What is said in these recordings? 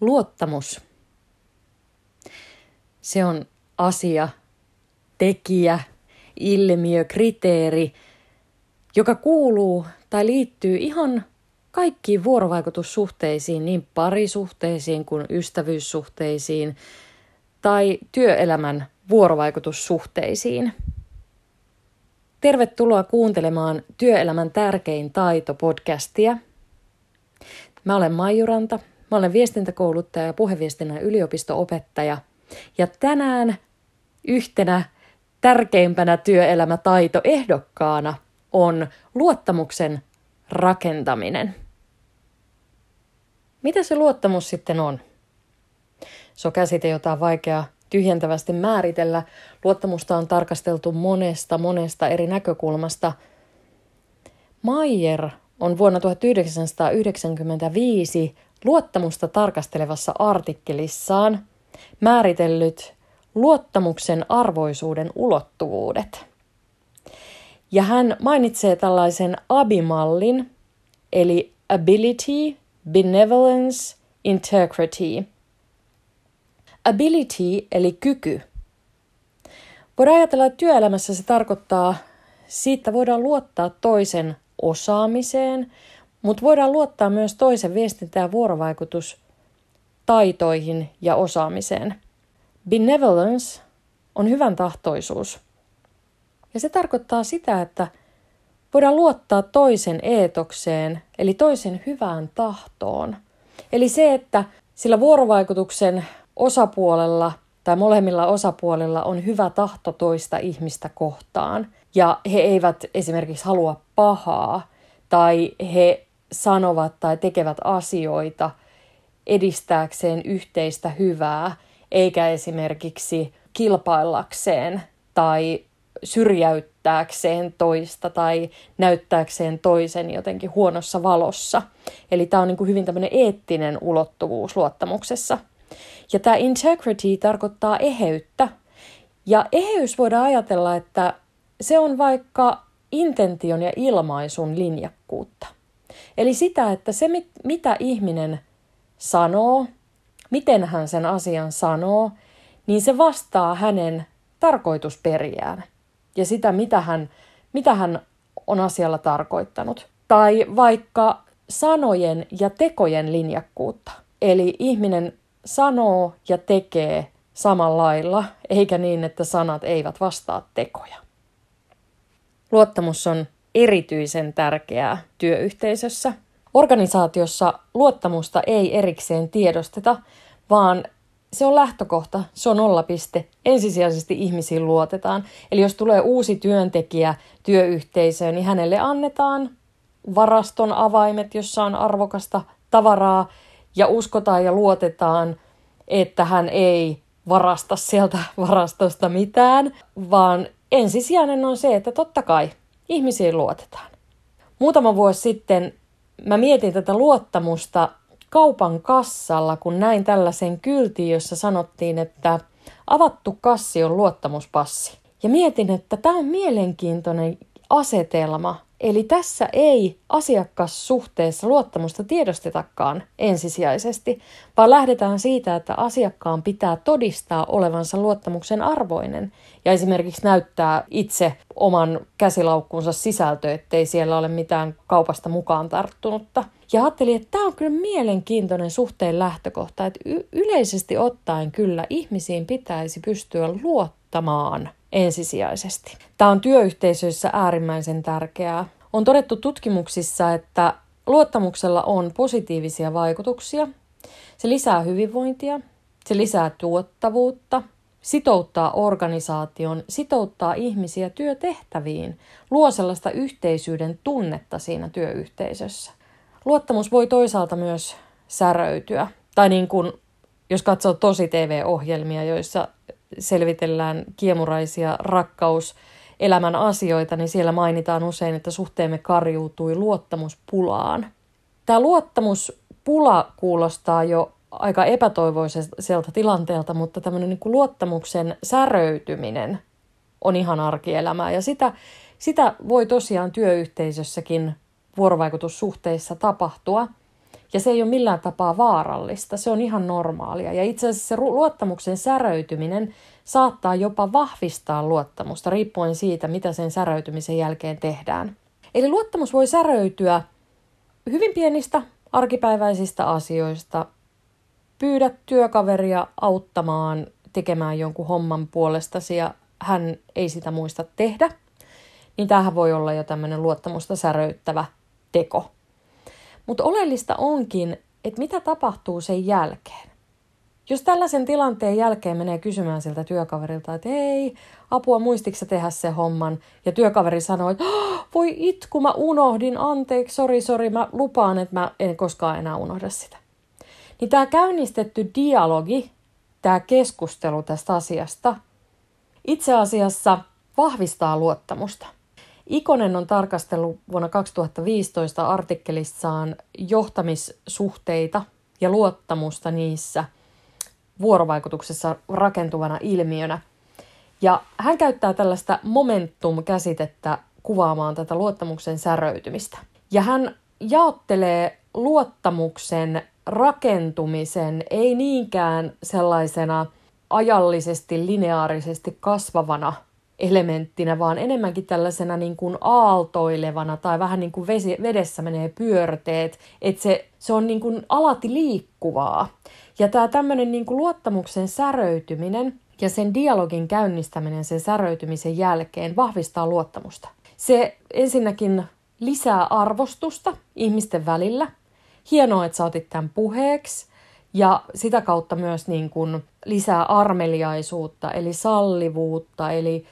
Luottamus. Se on asia, tekijä, ilmiö, kriteeri, joka kuuluu tai liittyy ihan kaikkiin vuorovaikutussuhteisiin, niin parisuhteisiin kuin ystävyyssuhteisiin tai työelämän vuorovaikutussuhteisiin. Tervetuloa kuuntelemaan Työelämän tärkein taito -podcastia. Mä olen Maiju Ranta, mä olen viestintäkouluttaja ja puheviestinnän yliopisto-opettaja. Ja tänään yhtenä tärkeimpänä työelämätaitoehdokkaana on luottamuksen rakentaminen. Mitä se luottamus sitten on? Se on käsite, jota on vaikea tyhjentävästi määritellä. Luottamusta on tarkasteltu monesta eri näkökulmasta. Mayer on vuonna 1995 luottamusta tarkastelevassa artikkelissaan määritellyt luottamuksen arvoisuuden ulottuvuudet. Ja hän mainitsee tällaisen ABI-mallin, eli Ability, Benevolence, Integrity. Ability eli kyky. Voidaan ajatella, että työelämässä se tarkoittaa, siitä voidaan luottaa toisen osaamiseen, mutta voidaan luottaa myös toisen viestintä- ja vuorovaikutustaitoihin ja osaamiseen. Benevolence on hyvän tahtoisuus. Ja se tarkoittaa sitä, että voidaan luottaa toisen eetokseen, eli toisen hyvään tahtoon. Eli se, että sillä vuorovaikutuksen osapuolella tai molemmilla osapuolilla on hyvä tahto toista ihmistä kohtaan. Ja he eivät esimerkiksi halua pahaa tai he sanovat tai tekevät asioita edistääkseen yhteistä hyvää, eikä esimerkiksi kilpaillakseen tai syrjäyttääkseen toista tai näyttääkseen toisen jotenkin huonossa valossa. Eli tämä on niin kuin hyvin tämmöinen eettinen ulottuvuus luottamuksessa. Ja tämä integrity tarkoittaa eheyttä. Ja eheys voidaan ajatella, että se on vaikka intention ja ilmaisun linjakkuutta. Eli sitä, että se mitä ihminen sanoo, miten hän sen asian sanoo, niin se vastaa hänen tarkoitusperiään ja sitä, mitä hän on asialla tarkoittanut. Tai vaikka sanojen ja tekojen linjakkuutta. Eli ihminen sanoo ja tekee samalla lailla, eikä niin, että sanat eivät vastaa tekoja. Luottamus on erityisen tärkeää työyhteisössä. Organisaatiossa luottamusta ei erikseen tiedosteta, vaan se on lähtökohta, se on nollapiste. Ensisijaisesti ihmisiin luotetaan. Eli jos tulee uusi työntekijä työyhteisöön, niin hänelle annetaan varaston avaimet, jossa on arvokasta tavaraa, ja uskotaan ja luotetaan, että hän ei varasta sieltä varastosta mitään, vaan ensisijainen on se, että totta kai ihmisiin luotetaan. Muutama vuosi sitten mä mietin tätä luottamusta kaupan kassalla, kun näin tällaisen kyltin, jossa sanottiin, että avattu kassi on luottamuspassi. Ja mietin, että tämä on mielenkiintoinen asetelma. Eli tässä ei asiakassuhteessa luottamusta tiedostetakaan ensisijaisesti, vaan lähdetään siitä, että asiakkaan pitää todistaa olevansa luottamuksen arvoinen ja esimerkiksi näyttää itse oman käsilaukkunsa sisältö, ettei siellä ole mitään kaupasta mukaan tarttunutta. Ja ajattelin, että tämä on kyllä mielenkiintoinen suhteen lähtökohta, että yleisesti ottaen kyllä ihmisiin pitäisi pystyä luottamaan. Ensisijaisesti. Tämä on työyhteisöissä äärimmäisen tärkeää. On todettu tutkimuksissa, että luottamuksella on positiivisia vaikutuksia. Se lisää hyvinvointia, se lisää tuottavuutta, sitouttaa organisaation, sitouttaa ihmisiä työtehtäviin, luo sellaista yhteisyyden tunnetta siinä työyhteisössä. Luottamus voi toisaalta myös säröityä. Tai niin kuin, jos katsoo tosi TV-ohjelmia, joissa selvitellään kiemuraisia rakkauselämän asioita, niin siellä mainitaan usein, että suhteemme karjuutui luottamuspulaan. Tämä luottamuspula kuulostaa jo aika epätoivoiselta tilanteelta, mutta tämmöinen niin kuin luottamuksen säröytyminen on ihan arkielämää. Ja sitä voi tosiaan työyhteisössäkin vuorovaikutussuhteissa tapahtua. Ja se ei ole millään tapaa vaarallista, se on ihan normaalia. Ja itse asiassa se luottamuksen säröityminen saattaa jopa vahvistaa luottamusta, riippuen siitä, mitä sen säröitymisen jälkeen tehdään. Eli luottamus voi säröityä hyvin pienistä arkipäiväisistä asioista. Pyydä työkaveria auttamaan tekemään jonkun homman puolestasi ja hän ei sitä muista tehdä. Niin tämähän voi olla jo tämmöinen luottamusta säröittävä teko. Mutta oleellista onkin, että mitä tapahtuu sen jälkeen. Jos tällaisen tilanteen jälkeen menee kysymään siltä työkaverilta, että hei, apua, muistitko tehdä se homman? Ja työkaveri sanoo, että voi itku, mä unohdin, anteeksi, sori, mä lupaan, että mä en koskaan enää unohda sitä. Niin tämä käynnistetty dialogi, tämä keskustelu tästä asiasta, itse asiassa vahvistaa luottamusta. Ikonen on tarkastellut vuonna 2015 artikkelissaan johtamissuhteita ja luottamusta niissä vuorovaikutuksessa rakentuvana ilmiönä. Ja hän käyttää tällaista momentum-käsitettä kuvaamaan tätä luottamuksen säröitymistä. Ja hän jaottelee luottamuksen rakentumisen ei niinkään sellaisena ajallisesti, lineaarisesti kasvavana elementtinä, vaan enemmänkin tällaisena niin kuin aaltoilevana tai vähän niin kuin vedessä menee pyörteet, että se on niin kuin alati liikkuvaa. Ja tämä tämmöinen niin kuin luottamuksen säröityminen ja sen dialogin käynnistäminen sen säröitymisen jälkeen vahvistaa luottamusta. Se ensinnäkin lisää arvostusta ihmisten välillä. Hienoa, että sä otit tämän puheeksi. Ja sitä kautta myös niin kuin lisää armeliaisuutta, eli sallivuutta, eli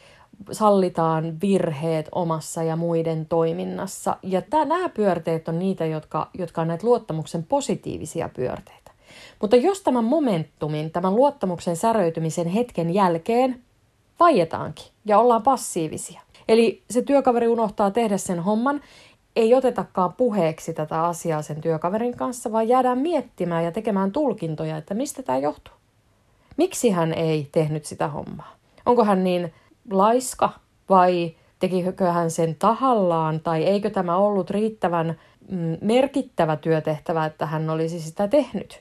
sallitaan virheet omassa ja muiden toiminnassa. Ja nämä pyörteet on niitä, jotka on näitä luottamuksen positiivisia pyörteitä. Mutta jos tämän momentumin, tämän luottamuksen säröitymisen hetken jälkeen vaietaankin ja ollaan passiivisia, eli se työkaveri unohtaa tehdä sen homman, ei otetakaan puheeksi tätä asiaa sen työkaverin kanssa, vaan jäädään miettimään ja tekemään tulkintoja, että mistä tämä johtuu. Miksi hän ei tehnyt sitä hommaa? Onko hän niin laiska vai tekikö hän sen tahallaan tai eikö tämä ollut riittävän merkittävä työtehtävä, että hän olisi sitä tehnyt?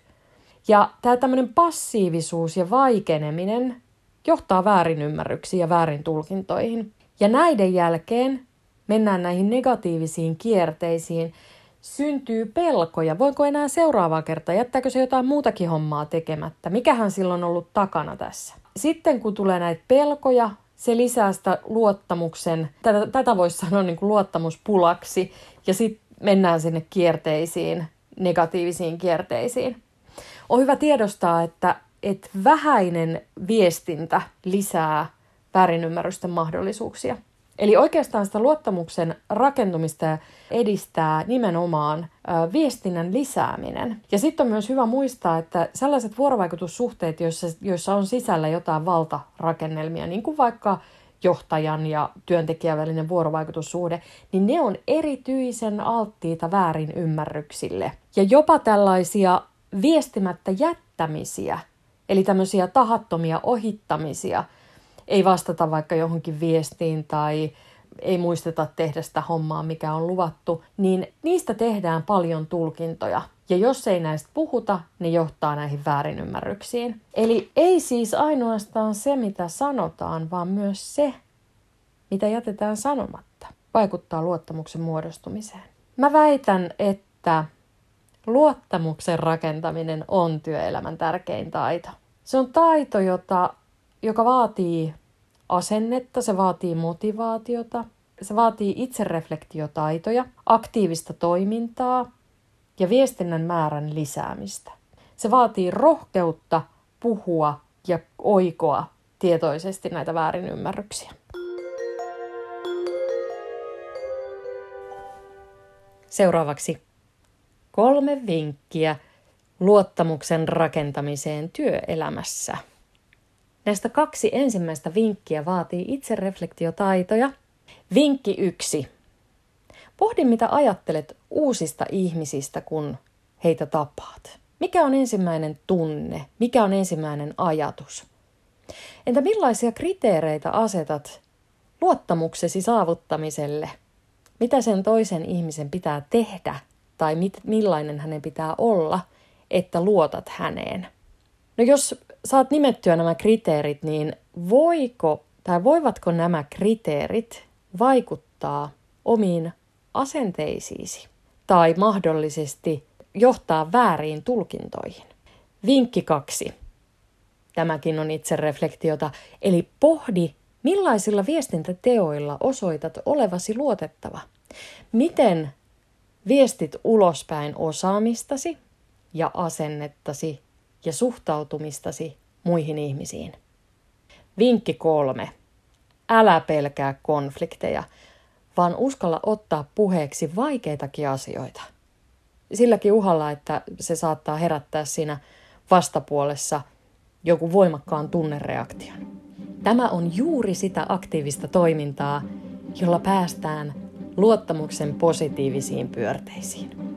Ja tämä tämmöinen passiivisuus ja vaikeneminen johtaa väärinymmärryksiin ja väärintulkintoihin. Ja näiden jälkeen mennään näihin negatiivisiin kierteisiin, syntyy pelkoja. Voinko enää seuraavaa kertaa? Jättääkö se jotain muutakin hommaa tekemättä? Mikähän silloin on ollut takana tässä? Sitten kun tulee näitä pelkoja, se lisää sitä luottamuksen, tätä voisi sanoa niin kuin luottamuspulaksi, ja sitten mennään sinne kierteisiin, negatiivisiin kierteisiin. On hyvä tiedostaa, että vähäinen viestintä lisää väärinymmärrysten mahdollisuuksia. Eli oikeastaan sitä luottamuksen rakentumista edistää nimenomaan viestinnän lisääminen. Ja sitten on myös hyvä muistaa, että sellaiset vuorovaikutussuhteet, joissa on sisällä jotain valtarakennelmia, niin kuin vaikka johtajan ja työntekijän välinen vuorovaikutussuhde, niin ne on erityisen alttiita väärinymmärryksille. Ja jopa tällaisia viestimättä jättämisiä, eli tämmöisiä tahattomia ohittamisia, ei vastata vaikka johonkin viestiin tai ei muisteta tehdä sitä hommaa, mikä on luvattu, niin niistä tehdään paljon tulkintoja. Ja jos ei näistä puhuta, niin johtaa näihin väärinymmärryksiin. Eli ei siis ainoastaan se, mitä sanotaan, vaan myös se, mitä jätetään sanomatta, vaikuttaa luottamuksen muodostumiseen. Mä väitän, että luottamuksen rakentaminen on työelämän tärkein taito. Se on taito, joka vaatii asennetta, se vaatii motivaatiota, se vaatii itsereflektiotaitoja, aktiivista toimintaa ja viestinnän määrän lisäämistä. Se vaatii rohkeutta puhua ja oikoa tietoisesti näitä väärinymmärryksiä. Seuraavaksi 3 vinkkiä luottamuksen rakentamiseen työelämässä. Näistä 2 ensimmäistä vinkkiä vaatii itsereflektiotaitoja. Vinkki 1. Pohdi, mitä ajattelet uusista ihmisistä, kun heitä tapaat. Mikä on ensimmäinen tunne? Mikä on ensimmäinen ajatus? Entä millaisia kriteereitä asetat luottamuksesi saavuttamiselle? Mitä sen toisen ihmisen pitää tehdä tai millainen hänen pitää olla, että luotat häneen? No jos saat nimettyä nämä kriteerit, niin voivatko nämä kriteerit vaikuttaa omiin asenteisiisi tai mahdollisesti johtaa vääriin tulkintoihin? Vinkki 2. Tämäkin on itsereflektiota, eli pohdi, millaisilla viestintäteoilla osoitat olevasi luotettava. Miten viestit ulospäin osaamistasi ja asennettasi ja suhtautumistasi muihin ihmisiin? Vinkki 3. Älä pelkää konflikteja, vaan uskalla ottaa puheeksi vaikeitakin asioita. Silläkin uhalla, että se saattaa herättää siinä vastapuolessa joku voimakkaan tunnereaktion. Tämä on juuri sitä aktiivista toimintaa, jolla päästään luottamuksen positiivisiin pyörteisiin.